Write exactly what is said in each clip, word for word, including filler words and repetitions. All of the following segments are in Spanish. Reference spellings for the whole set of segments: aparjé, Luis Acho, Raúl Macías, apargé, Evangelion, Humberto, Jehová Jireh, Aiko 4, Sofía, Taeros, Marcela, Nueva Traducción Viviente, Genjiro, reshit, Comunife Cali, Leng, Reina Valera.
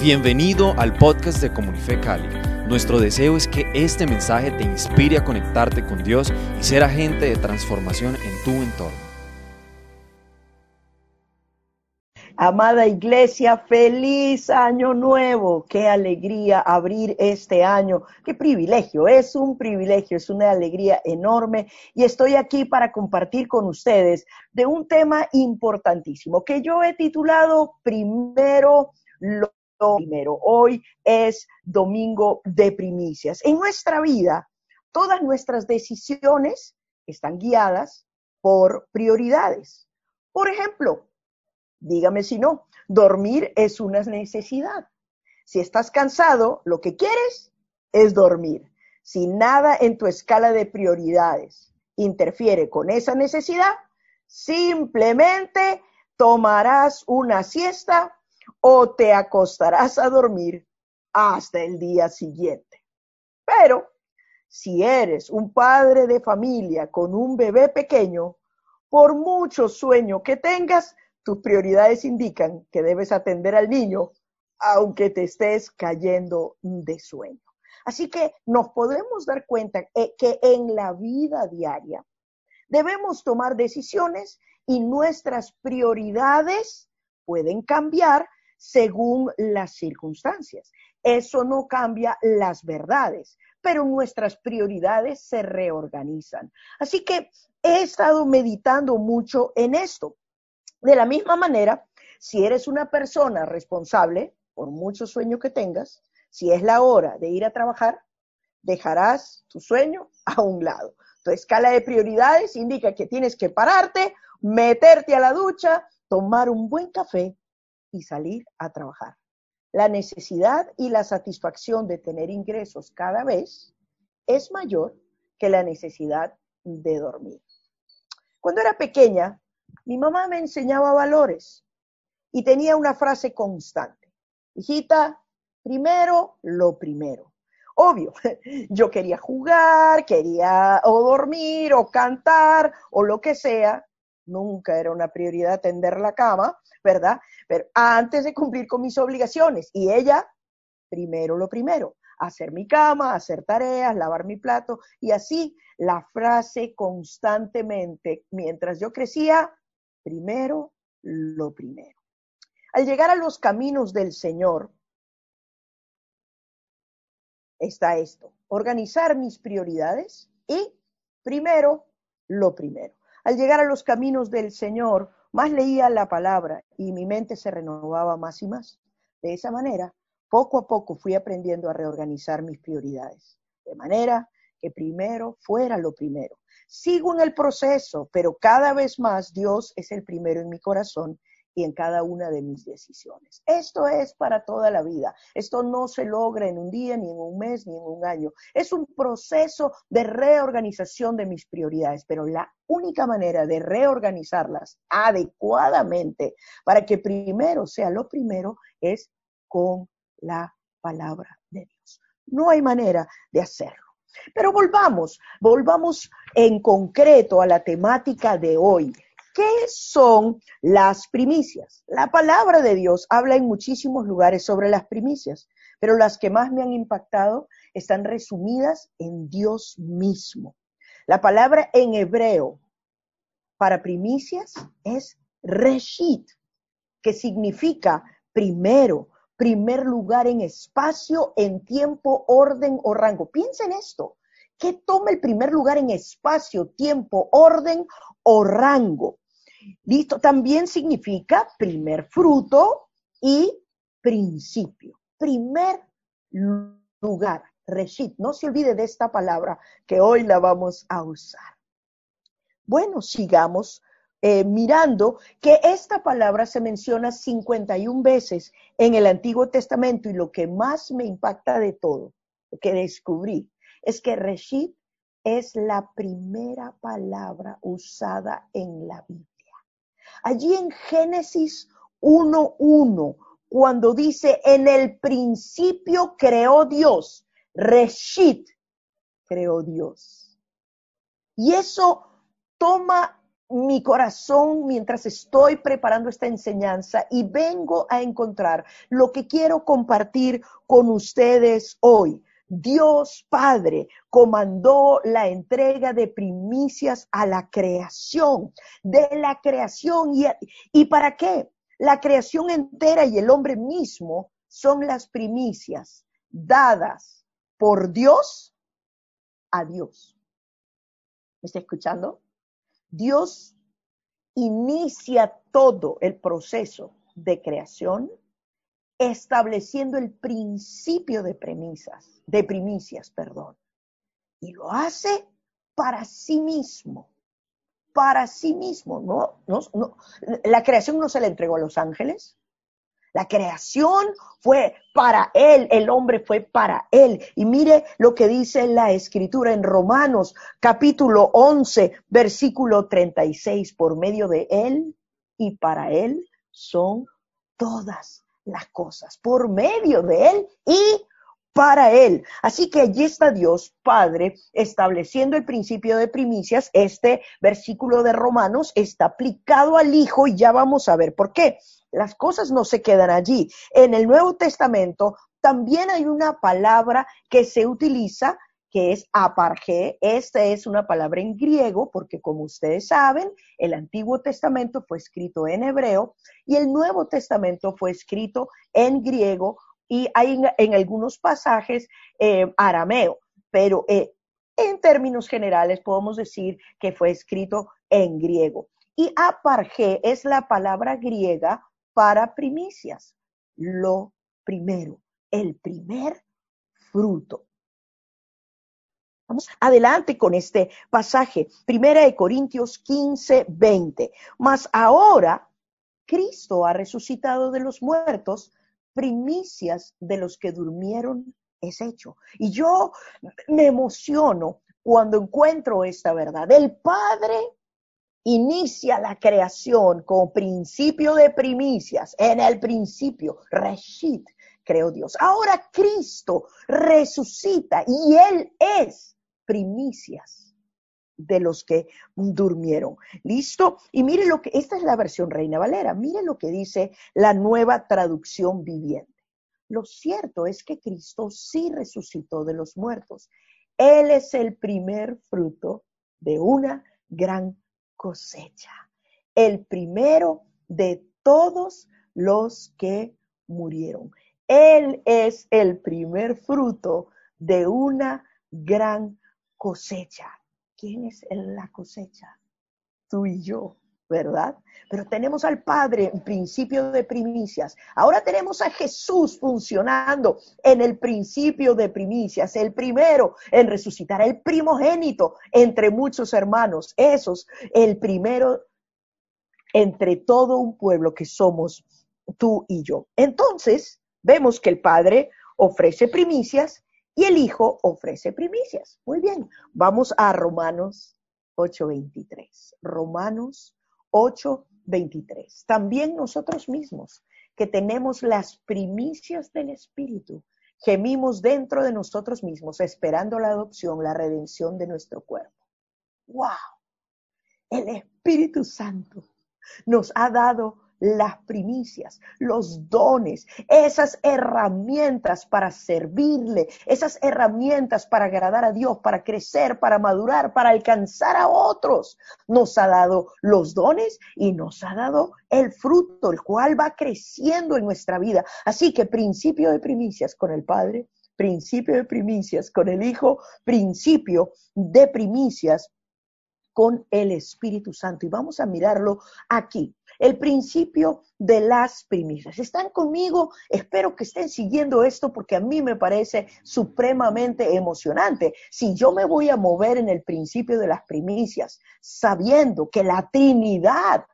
Bienvenido al podcast de Comunife Cali. Nuestro deseo es que este mensaje te inspire a conectarte con Dios y ser agente de transformación en tu entorno. Amada iglesia, feliz año nuevo, qué alegría abrir este año, qué privilegio, es un privilegio, es una alegría enorme y estoy aquí para compartir con ustedes de un tema importantísimo que yo he titulado Primero lo primero. Hoy es domingo de primicias. En nuestra vida, todas nuestras decisiones están guiadas por prioridades. Por ejemplo, dígame si no, dormir es una necesidad. Si estás cansado, lo que quieres es dormir. Si nada en tu escala de prioridades interfiere con esa necesidad, simplemente tomarás una siesta o te acostarás a dormir hasta el día siguiente. Pero si eres un padre de familia con un bebé pequeño, por mucho sueño que tengas, tus prioridades indican que debes atender al niño, aunque te estés cayendo de sueño. Así que nos podemos dar cuenta que en la vida diaria debemos tomar decisiones y nuestras prioridades pueden cambiar según las circunstancias. Eso no cambia las verdades, pero nuestras prioridades se reorganizan. Así que he estado meditando mucho en esto. De la misma manera, si eres una persona responsable, por mucho sueño que tengas, si es la hora de ir a trabajar, dejarás tu sueño a un lado. Tu escala de prioridades indica que tienes que pararte, meterte a la ducha, tomar un buen café y salir a trabajar. La necesidad y la satisfacción de tener ingresos cada vez es mayor que la necesidad de dormir. Cuando era pequeña, mi mamá me enseñaba valores y tenía una frase constante. Hijita, primero lo primero. Obvio, yo quería jugar, quería o dormir o cantar o lo que sea. Nunca era una prioridad tender la cama, ¿verdad? Pero antes de cumplir con mis obligaciones. Y ella, primero lo primero. Hacer mi cama, hacer tareas, lavar mi plato. Y así la frase constantemente mientras yo crecía. Primero, lo primero. Al llegar a los caminos del Señor, está esto, organizar mis prioridades y primero, lo primero. Al llegar a los caminos del Señor, más leía la palabra y mi mente se renovaba más y más. De esa manera, poco a poco fui aprendiendo a reorganizar mis prioridades, de manera que primero fuera lo primero. Sigo en el proceso, pero cada vez más Dios es el primero en mi corazón y en cada una de mis decisiones. Esto es para toda la vida. Esto no se logra en un día, ni en un mes, ni en un año. Es un proceso de reorganización de mis prioridades, pero la única manera de reorganizarlas adecuadamente para que primero sea lo primero es con la palabra de Dios. No hay manera de hacerlo. Pero volvamos, volvamos en concreto a la temática de hoy. ¿Qué son las primicias? La palabra de Dios habla en muchísimos lugares sobre las primicias, pero las que más me han impactado están resumidas en Dios mismo. La palabra en hebreo para primicias es reshit, que significa primero. Primer lugar en espacio, en tiempo, orden o rango. Piensa en esto. ¿Qué toma el primer lugar en espacio, tiempo, orden o rango? Listo. También significa primer fruto y principio. Primer lugar. Reshit. No se olvide de esta palabra que hoy la vamos a usar. Bueno, sigamos. Eh, mirando que esta palabra se menciona cincuenta y una veces en el Antiguo Testamento y lo que más me impacta de todo, lo que descubrí, es que Reshit es la primera palabra usada en la Biblia. Allí en Génesis uno uno, cuando dice, en el principio creó Dios, Reshit creó Dios. Y eso toma mi corazón mientras estoy preparando esta enseñanza y vengo a encontrar lo que quiero compartir con ustedes hoy. Dios Padre comandó la entrega de primicias a la creación, de la creación. ¿Y, y para qué? La creación entera y el hombre mismo son las primicias dadas por Dios a Dios. ¿Me está escuchando? Dios inicia todo el proceso de creación estableciendo el principio de premisas, de primicias, perdón, y lo hace para sí mismo, para sí mismo, ¿no? No, no. La creación no se la entregó a los ángeles, la creación fue para él, el hombre fue para él, y mire lo que dice la Escritura en Romanos, capítulo once, versículo treinta y seis, por medio de él y para él son todas las cosas, por medio de él y para él. Así que allí está Dios Padre estableciendo el principio de primicias. Este versículo de Romanos está aplicado al Hijo y ya vamos a ver por qué. Las cosas no se quedan allí. En el Nuevo Testamento también hay una palabra que se utiliza que es apargé. Esta es una palabra en griego porque, como ustedes saben, el Antiguo Testamento fue escrito en hebreo y el Nuevo Testamento fue escrito en griego y hay en algunos pasajes eh, arameo, pero eh, en términos generales podemos decir que fue escrito en griego. Y apargé es la palabra griega para primicias, lo primero, el primer fruto. Vamos adelante con este pasaje, Primera de Corintios quince, veinte. Mas ahora Cristo ha resucitado de los muertos, primicias de los que durmieron es hecho. Y yo me emociono cuando encuentro esta verdad. El Padre inicia la creación con principio de primicias. En el principio, Reshit, creó Dios. Ahora Cristo resucita y Él es primicias de los que durmieron. ¿Listo? Y mire lo que, esta es la versión Reina Valera, mire lo que dice la Nueva Traducción Viviente. Lo cierto es que Cristo sí resucitó de los muertos. Él es el primer fruto de una gran cosecha. El primero de todos los que murieron. Él es el primer fruto de una gran cosecha. ¿Quién es la cosecha? Tú y yo, ¿verdad? Pero tenemos al Padre en principio de primicias. Ahora tenemos a Jesús funcionando en el principio de primicias, el primero en resucitar, el primogénito entre muchos hermanos, esos, el primero entre todo un pueblo que somos tú y yo. Entonces, vemos que el Padre ofrece primicias y el Hijo ofrece primicias. Muy bien, vamos a Romanos ocho veintitrés. Romanos ocho veintitrés. También nosotros mismos, que tenemos las primicias del Espíritu, gemimos dentro de nosotros mismos, esperando la adopción, la redención de nuestro cuerpo. ¡Wow! El Espíritu Santo nos ha dado las primicias, los dones, esas herramientas para servirle, esas herramientas para agradar a Dios, para crecer, para madurar, para alcanzar a otros. Nos ha dado los dones y nos ha dado el fruto, el cual va creciendo en nuestra vida. Así que principio de primicias con el Padre, principio de primicias con el Hijo, principio de primicias con el Espíritu Santo. Y vamos a mirarlo aquí. El principio de las primicias. ¿Están conmigo? Espero que estén siguiendo esto porque a mí me parece supremamente emocionante. Si yo me voy a mover en el principio de las primicias, sabiendo que la Trinidad,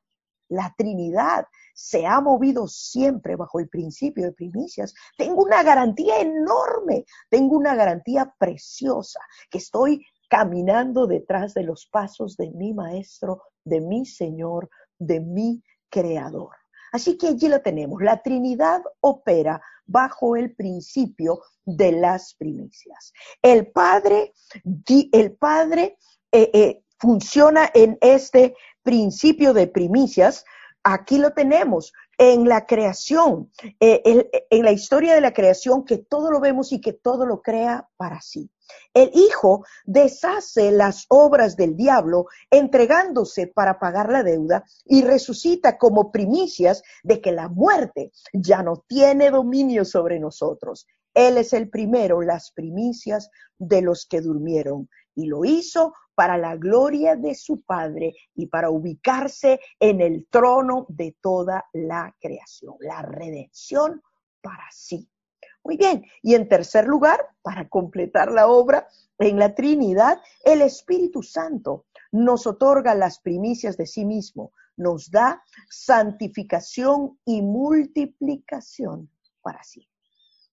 la Trinidad se ha movido siempre bajo el principio de primicias, tengo una garantía enorme, tengo una garantía preciosa, que estoy caminando detrás de los pasos de mi Maestro, de mi Señor, de mi Creador. Así que allí la tenemos. La Trinidad opera bajo el principio de las primicias. El Padre, el Padre eh, eh, funciona en este principio de primicias, aquí lo tenemos, en la creación, eh, el, en la historia de la creación, que todo lo vemos y que todo lo crea para sí. El Hijo deshace las obras del diablo, entregándose para pagar la deuda, y resucita como primicias de que la muerte ya no tiene dominio sobre nosotros. Él es el primero, las primicias de los que durmieron, y lo hizo para la gloria de su Padre y para ubicarse en el trono de toda la creación, la redención para sí. Muy bien, y en tercer lugar, para completar la obra en la Trinidad, el Espíritu Santo nos otorga las primicias de sí mismo, nos da santificación y multiplicación para sí.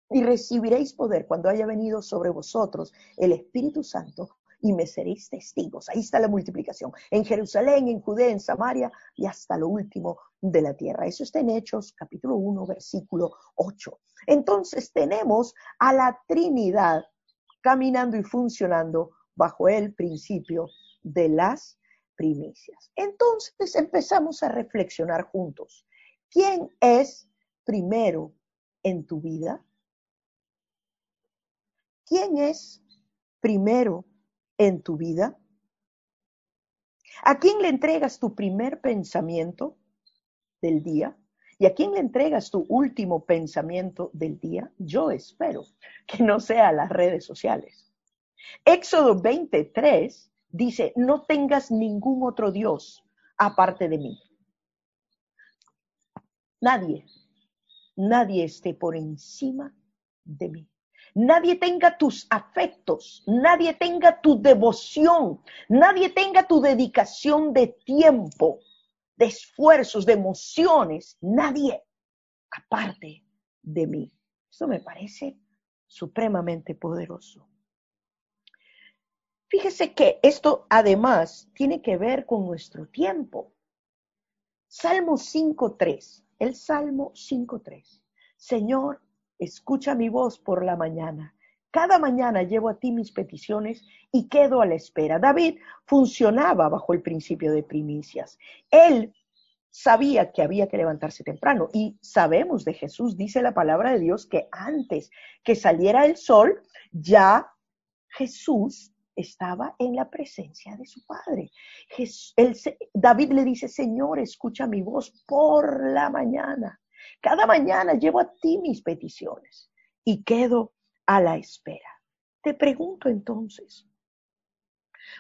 Y recibiréis poder cuando haya venido sobre vosotros el Espíritu Santo, y me seréis testigos. Ahí está la multiplicación. En Jerusalén, en Judea, en Samaria y hasta lo último de la tierra. Eso está en Hechos, capítulo uno, versículo ocho. Entonces tenemos a la Trinidad caminando y funcionando bajo el principio de las primicias. Entonces empezamos a reflexionar juntos. ¿Quién es primero en tu vida? ¿Quién es primero en tu vida? ¿A quién le entregas tu primer pensamiento del día? ¿Y a quién le entregas tu último pensamiento del día? Yo espero que no sea las redes sociales. Éxodo veintitrés dice, no tengas ningún otro Dios aparte de mí. Nadie, nadie esté por encima de mí. Nadie tenga tus afectos, nadie tenga tu devoción, nadie tenga tu dedicación de tiempo, de esfuerzos, de emociones, nadie aparte de mí. Esto me parece supremamente poderoso. Fíjese que esto además tiene que ver con nuestro tiempo. Salmo cinco tres, el Salmo cinco tres. Señor, escucha mi voz por la mañana. Cada mañana llevo a ti mis peticiones y quedo a la espera. David funcionaba bajo el principio de primicias. Él sabía que había que levantarse temprano y sabemos de Jesús, dice la palabra de Dios, que antes que saliera el sol, ya Jesús estaba en la presencia de su Padre. Jesús, él, David le dice, Señor, escucha mi voz por la mañana. Cada mañana llevo a ti mis peticiones y quedo a la espera. Te pregunto entonces,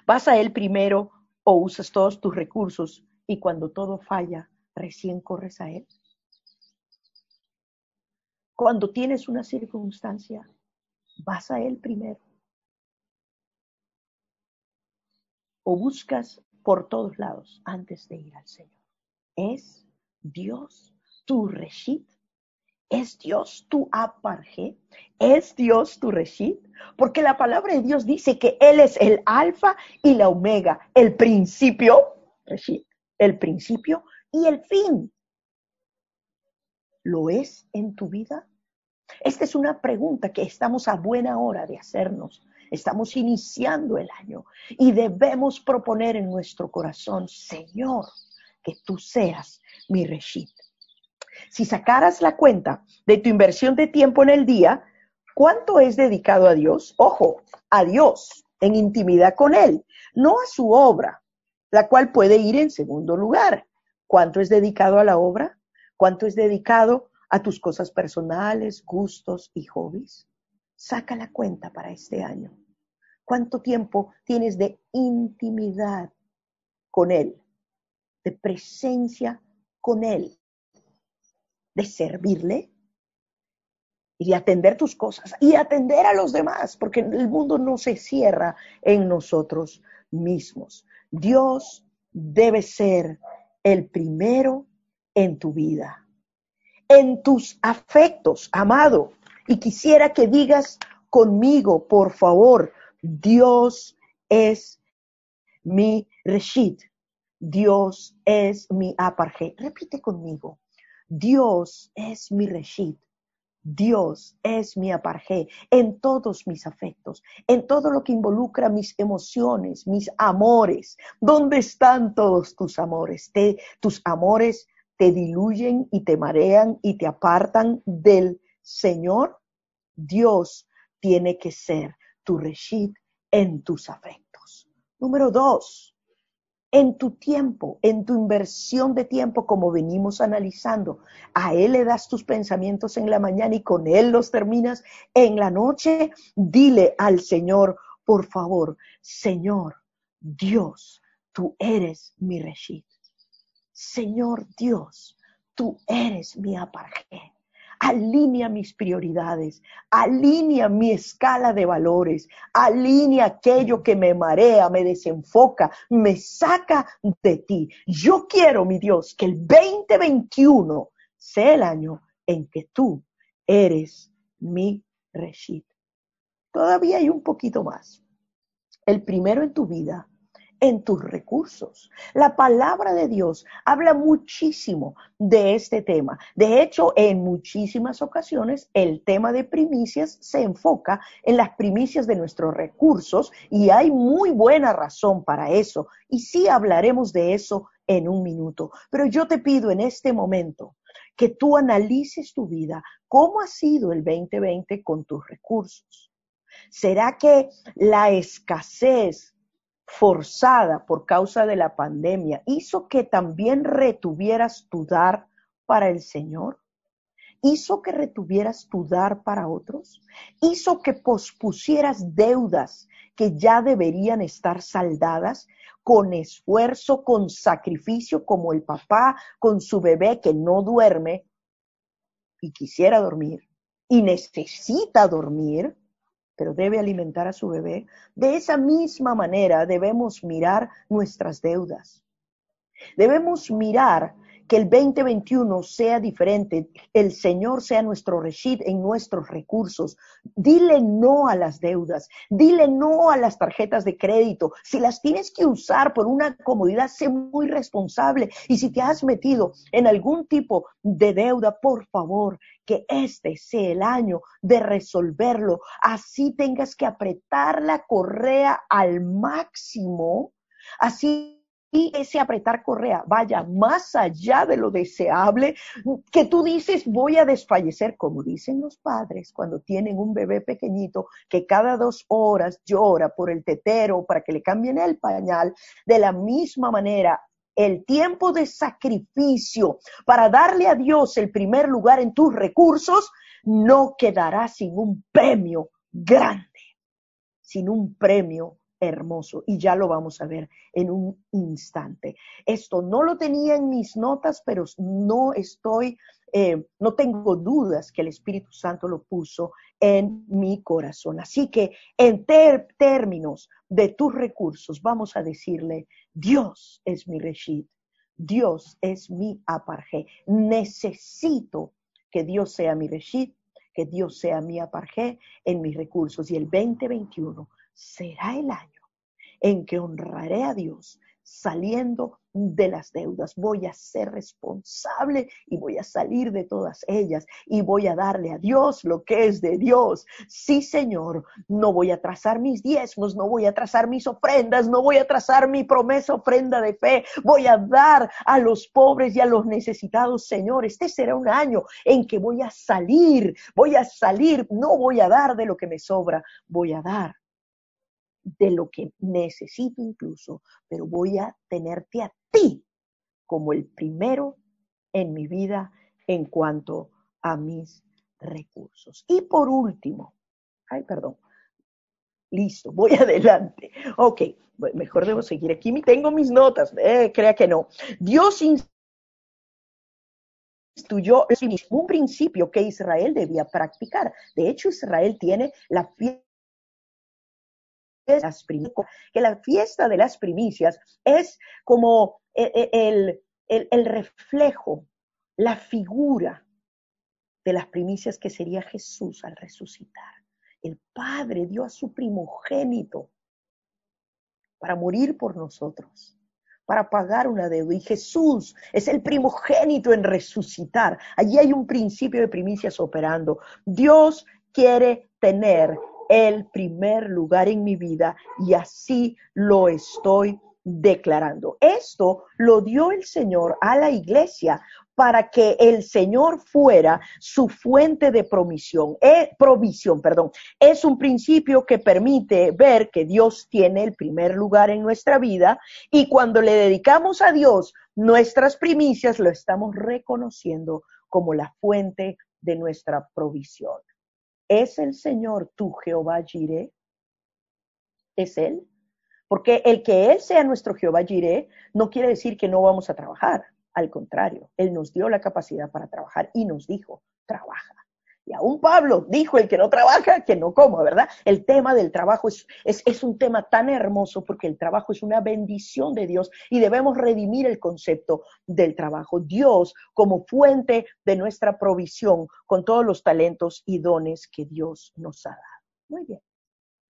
¿vas a Él primero o usas todos tus recursos y cuando todo falla, recién corres a Él? Cuando tienes una circunstancia, ¿vas a Él primero? ¿O buscas por todos lados antes de ir al Señor? Es Dios tu reshit, es Dios tu aparje, es Dios tu reshit, porque la palabra de Dios dice que Él es el alfa y la omega, el principio, reshit, el principio y el fin. ¿Lo es en tu vida? Esta es una pregunta que estamos a buena hora de hacernos. Estamos iniciando el año y debemos proponer en nuestro corazón, Señor, que tú seas mi reshit. Si sacaras la cuenta de tu inversión de tiempo en el día, ¿cuánto es dedicado a Dios? Ojo, a Dios, en intimidad con Él, no a su obra, la cual puede ir en segundo lugar. ¿Cuánto es dedicado a la obra? ¿Cuánto es dedicado a tus cosas personales, gustos y hobbies? Saca la cuenta para este año. ¿Cuánto tiempo tienes de intimidad con Él, de presencia con Él, de servirle y de atender tus cosas y atender a los demás, porque el mundo no se cierra en nosotros mismos? Dios debe ser el primero en tu vida, en tus afectos, amado. Y quisiera que digas conmigo, por favor, Dios es mi reshit, Dios es mi aparje. Repite conmigo. Dios es mi reshit, Dios es mi aparjé en todos mis afectos, en todo lo que involucra mis emociones, mis amores. ¿Dónde están todos tus amores? Te, tus amores te diluyen y te marean y te apartan del Señor. Dios tiene que ser tu reshit en tus afectos. Número dos, en tu tiempo, en tu inversión de tiempo, como venimos analizando, a Él le das tus pensamientos en la mañana y con Él los terminas en la noche. Dile al Señor, por favor, Señor Dios, tú eres mi reshit. Señor Dios, tú eres mi aparjé. Alinea mis prioridades, alinea mi escala de valores, alinea aquello que me marea, me desenfoca, me saca de ti. Yo quiero, mi Dios, que el veinte veintiuno sea el año en que tú eres mi reshit. Todavía hay un poquito más. El primero en tu vida, en tus recursos. La palabra de Dios habla muchísimo de este tema. De hecho, en muchísimas ocasiones el tema de primicias se enfoca en las primicias de nuestros recursos y hay muy buena razón para eso. Y sí hablaremos de eso en un minuto. Pero yo te pido en este momento que tú analices tu vida, cómo ha sido el veinte veinte con tus recursos. ¿Será que la escasez forzada por causa de la pandemia hizo que también retuvieras tu dar para el Señor? ¿Hizo que retuvieras tu dar para otros? ¿Hizo que pospusieras deudas que ya deberían estar saldadas con esfuerzo, con sacrificio, como el papá con su bebé que no duerme y quisiera dormir y necesita dormir, pero debe alimentar a su bebé? De esa misma manera debemos mirar nuestras deudas. Debemos mirar que el veinte veintiuno sea diferente, el Señor sea nuestro reshit en nuestros recursos. Dile no a las deudas, dile no a las tarjetas de crédito. Si las tienes que usar por una comodidad, sé muy responsable. Y si te has metido en algún tipo de deuda, por favor, que este sea el año de resolverlo. Así tengas que apretar la correa al máximo, así y ese apretar correa vaya más allá de lo deseable, que tú dices voy a desfallecer, como dicen los padres cuando tienen un bebé pequeñito que cada dos horas llora por el tetero para que le cambien el pañal. De la misma manera, el tiempo de sacrificio para darle a Dios el primer lugar en tus recursos no quedará sin un premio grande, sin un premio hermoso, y ya lo vamos a ver en un instante. Esto no lo tenía en mis notas, pero no estoy, eh, no tengo dudas que el Espíritu Santo lo puso en mi corazón. Así que en ter- términos de tus recursos, vamos a decirle, Dios es mi reshit, Dios es mi aparjé. Necesito que Dios sea mi reshit, que Dios sea mi aparjé en mis recursos, y el veinte veintiuno será el año en que honraré a Dios saliendo de las deudas. Voy a ser responsable y voy a salir de todas ellas y voy a darle a Dios lo que es de Dios. Sí, Señor, no voy a trazar mis diezmos, no voy a trazar mis ofrendas, no voy a trazar mi promesa, ofrenda de fe. Voy a dar a los pobres y a los necesitados, Señor. Este será un año en que voy a salir, voy a salir, no voy a dar de lo que me sobra, voy a dar de lo que necesito incluso, pero voy a tenerte a ti como el primero en mi vida en cuanto a mis recursos. Y por último, ay, perdón, listo, voy adelante. Ok, mejor debo seguir aquí, tengo mis notas, eh, crea que no. Dios instituyó un principio que Israel debía practicar. De hecho, Israel tiene la fiesta Las primicias, que la fiesta de las primicias es como el, el, el, el reflejo, la figura de las primicias que sería Jesús al resucitar. El Padre dio a su primogénito para morir por nosotros, para pagar una deuda. Y Jesús es el primogénito en resucitar. Allí hay un principio de primicias operando. Dios quiere tener el primer lugar en mi vida y así lo estoy declarando. Esto lo dio el Señor a la iglesia para que el Señor fuera su fuente de provisión. Eh, provisión, perdón. Es un principio que permite ver que Dios tiene el primer lugar en nuestra vida y cuando le dedicamos a Dios nuestras primicias, lo estamos reconociendo como la fuente de nuestra provisión. ¿Es el Señor tu Jehová Jireh? ¿Es Él? Porque el que Él sea nuestro Jehová Jireh no quiere decir que no vamos a trabajar. Al contrario, Él nos dio la capacidad para trabajar y nos dijo, trabaja. Y aún Pablo dijo, el que no trabaja, que no coma, ¿verdad? El tema del trabajo es, es, es un tema tan hermoso porque el trabajo es una bendición de Dios y debemos redimir el concepto del trabajo. Dios como fuente de nuestra provisión con todos los talentos y dones que Dios nos ha dado. Muy bien.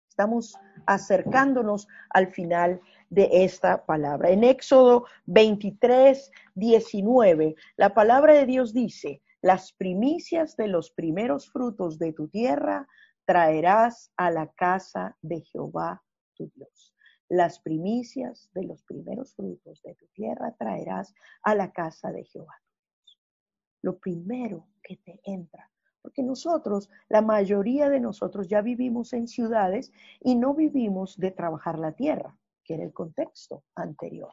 Estamos acercándonos al final de esta palabra. En Éxodo veintitrés, diecinueve, la palabra de Dios dice, las primicias de los primeros frutos de tu tierra traerás a la casa de Jehová tu Dios. Las primicias de los primeros frutos de tu tierra traerás a la casa de Jehová tu Dios. Lo primero que te entra. Porque nosotros, la mayoría de nosotros ya vivimos en ciudades y no vivimos de trabajar la tierra, que era el contexto anterior.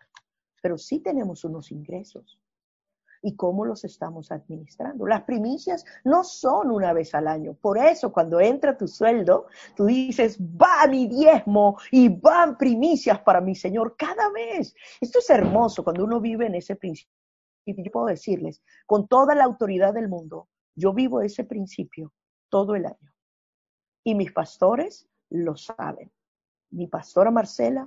Pero sí tenemos unos ingresos. ¿Y cómo los estamos administrando? Las primicias no son una vez al año. Por eso, cuando entra tu sueldo, tú dices, va mi diezmo y van primicias para mi Señor cada mes. Esto es hermoso cuando uno vive en ese principio. Y yo puedo decirles, con toda la autoridad del mundo, yo vivo ese principio todo el año. Y mis pastores lo saben. Mi pastora Marcela,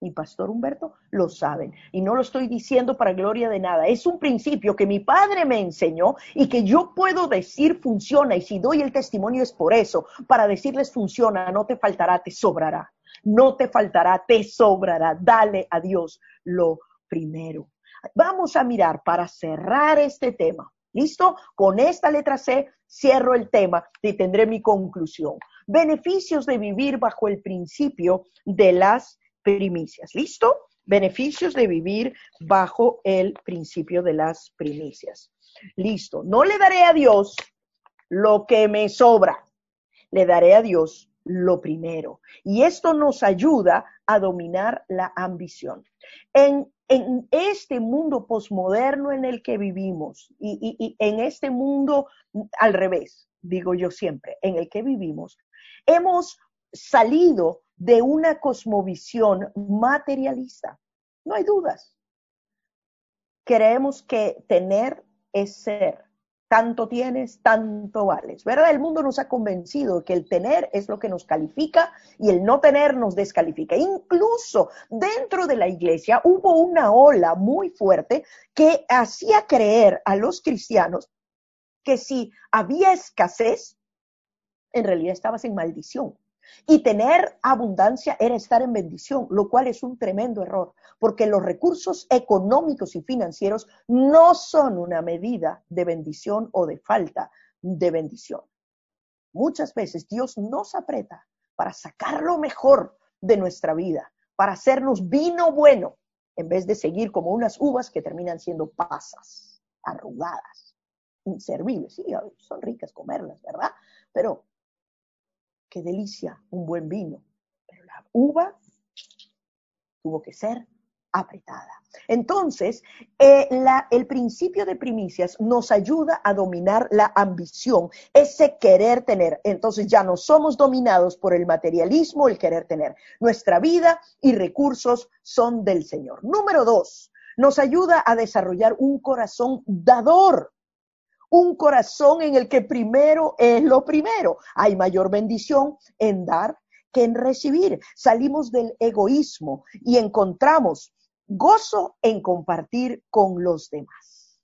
mi pastor Humberto lo saben. Y no lo estoy diciendo para gloria de nada. Es un principio que mi padre me enseñó y que yo puedo decir funciona. Y si doy el testimonio es por eso. Para decirles funciona, no te faltará, te sobrará. No te faltará, te sobrará. Dale a Dios lo primero. Vamos a mirar para cerrar este tema. ¿Listo? Con esta letra C cierro el tema y tendré mi conclusión. Beneficios de vivir bajo el principio de las primicias. ¿Listo? Beneficios de vivir bajo el principio de las primicias. Listo. No le daré a Dios lo que me sobra. Le daré a Dios lo primero. Y esto nos ayuda a dominar la ambición. En En este mundo posmoderno en el que vivimos, y, y, y en este mundo al revés, digo yo siempre, en el que vivimos, hemos salido de una cosmovisión materialista. No hay dudas. Creemos que tener es ser. Tanto tienes, tanto vales, ¿verdad? El mundo nos ha convencido de que el tener es lo que nos califica y el no tener nos descalifica. Incluso dentro de la iglesia hubo una ola muy fuerte que hacía creer a los cristianos que si había escasez, en realidad estabas en maldición. Y tener abundancia era estar en bendición, lo cual es un tremendo error, porque los recursos económicos y financieros no son una medida de bendición o de falta de bendición. Muchas veces Dios nos aprieta para sacar lo mejor de nuestra vida, para hacernos vino bueno, en vez de seguir como unas uvas que terminan siendo pasas, arrugadas, inservibles. Sí, son ricas comerlas, ¿verdad? Pero qué delicia, un buen vino. Pero la uva tuvo que ser apretada. Entonces, eh, la, el principio de primicias nos ayuda a dominar la ambición, ese querer tener. Entonces ya no somos dominados por el materialismo, el querer tener. Nuestra vida y recursos son del Señor. Número dos, nos ayuda a desarrollar un corazón dador. Un corazón en el que primero es lo primero. Hay mayor bendición en dar que en recibir. Salimos del egoísmo y encontramos gozo en compartir con los demás.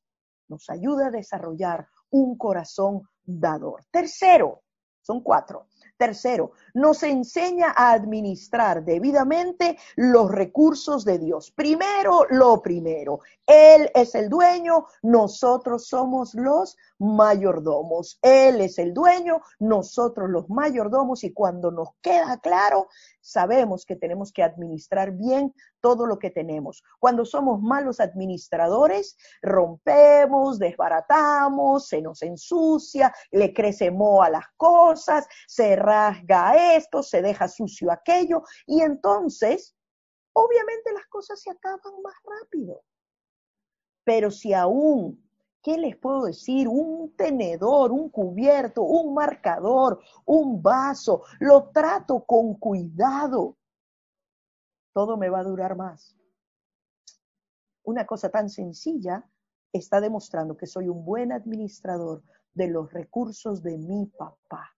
Nos ayuda a desarrollar un corazón dador. Tercero, son cuatro, Tercero, nos enseña a administrar debidamente los recursos de Dios. Primero, lo primero, Él es el dueño, nosotros somos los mayordomos. Él es el dueño, nosotros los mayordomos, y cuando nos queda claro, sabemos que tenemos que administrar bien todo lo que tenemos. Cuando somos malos administradores, rompemos, desbaratamos, se nos ensucia, le crece moho a las cosas, se rasga esto, se deja sucio aquello, y entonces, obviamente las cosas se acaban más rápido. Pero si aún... ¿Qué les puedo decir? Un tenedor, un cubierto, un marcador, un vaso. Lo trato con cuidado. Todo me va a durar más. Una cosa tan sencilla está demostrando que soy un buen administrador de los recursos de mi papá.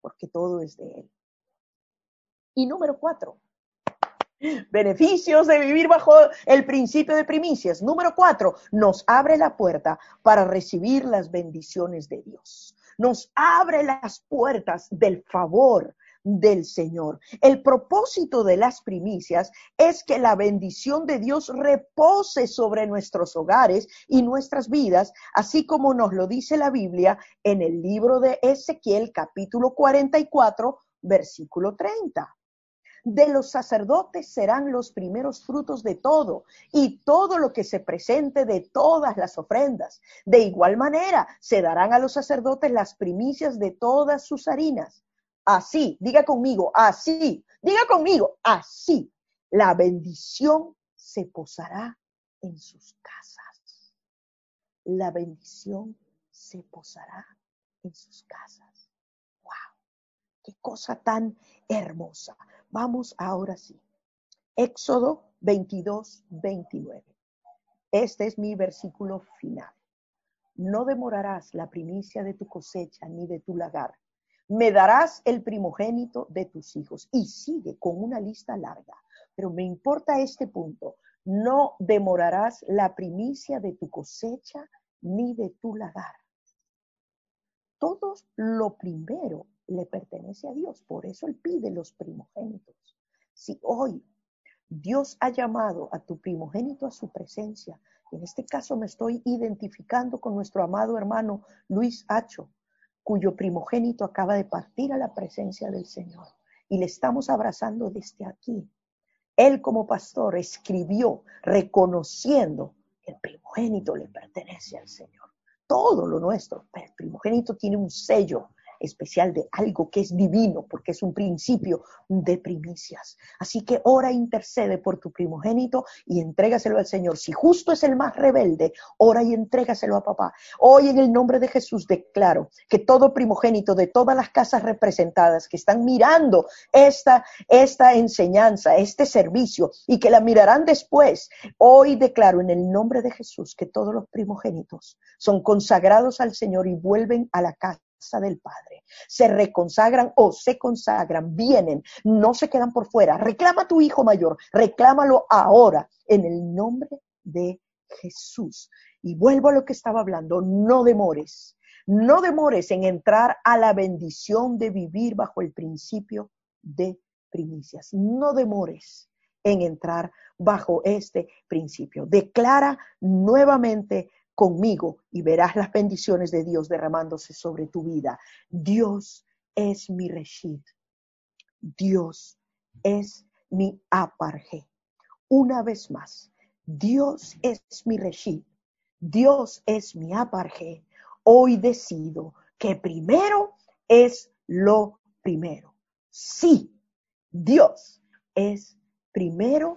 Porque todo es de él. Y número cuatro. Beneficios de vivir bajo el principio de primicias. Número cuatro, nos abre la puerta para recibir las bendiciones de Dios. Nos abre las puertas del favor del Señor. El propósito de las primicias es que la bendición de Dios repose sobre nuestros hogares y nuestras vidas, así como nos lo dice la Biblia en el libro de Ezequiel, capítulo cuarenta y cuatro, versículo treinta. De los sacerdotes serán los primeros frutos de todo, y todo lo que se presente de todas las ofrendas. De igual manera, se darán a los sacerdotes las primicias de todas sus harinas. Así, diga conmigo, así, diga conmigo, así, la bendición se posará en sus casas. La bendición se posará en sus casas. ¡Wow! ¡Qué cosa tan hermosa! Vamos ahora sí. Éxodo veintidós, veintinueve. Este es mi versículo final. No demorarás la primicia de tu cosecha ni de tu lagar. Me darás el primogénito de tus hijos. Y sigue con una lista larga. Pero me importa este punto. No demorarás la primicia de tu cosecha ni de tu lagar. Todo lo primero le pertenece a Dios, por eso Él pide los primogénitos. Si hoy Dios ha llamado a tu primogénito a su presencia, en este caso me estoy identificando con nuestro amado hermano Luis Acho, cuyo primogénito acaba de partir a la presencia del Señor, y le estamos abrazando desde aquí. Él como pastor escribió reconociendo que el primogénito le pertenece al Señor. Todo lo nuestro, pero el primogénito tiene un sello especial de algo que es divino, porque es un principio de primicias. Así que ora, intercede por tu primogénito y entrégaselo al Señor. Si justo es el más rebelde, ora y entrégaselo a papá. Hoy en el nombre de Jesús declaro que todo primogénito de todas las casas representadas que están mirando esta, esta enseñanza, este servicio, y que la mirarán después, hoy declaro en el nombre de Jesús que todos los primogénitos son consagrados al Señor y vuelven a la casa del Padre, se reconsagran o se consagran, vienen, no se quedan por fuera. Reclama a tu hijo mayor, reclámalo ahora en el nombre de Jesús. Y vuelvo a lo que estaba hablando, no demores, no demores en entrar a la bendición de vivir bajo el principio de primicias, no demores en entrar bajo este principio. Declara nuevamente conmigo y verás las bendiciones de Dios derramándose sobre tu vida. Dios es mi reshit. Dios es mi aparje. Una vez más, Dios es mi reshit. Dios es mi aparje. Hoy decido que primero es lo primero. Sí, Dios es primero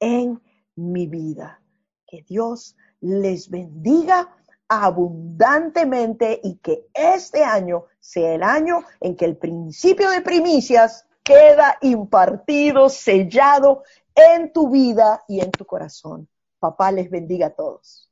en mi vida. Que Dios les bendiga abundantemente y que este año sea el año en que el principio de primicias queda impartido, sellado en tu vida y en tu corazón. Papá les bendiga a todos.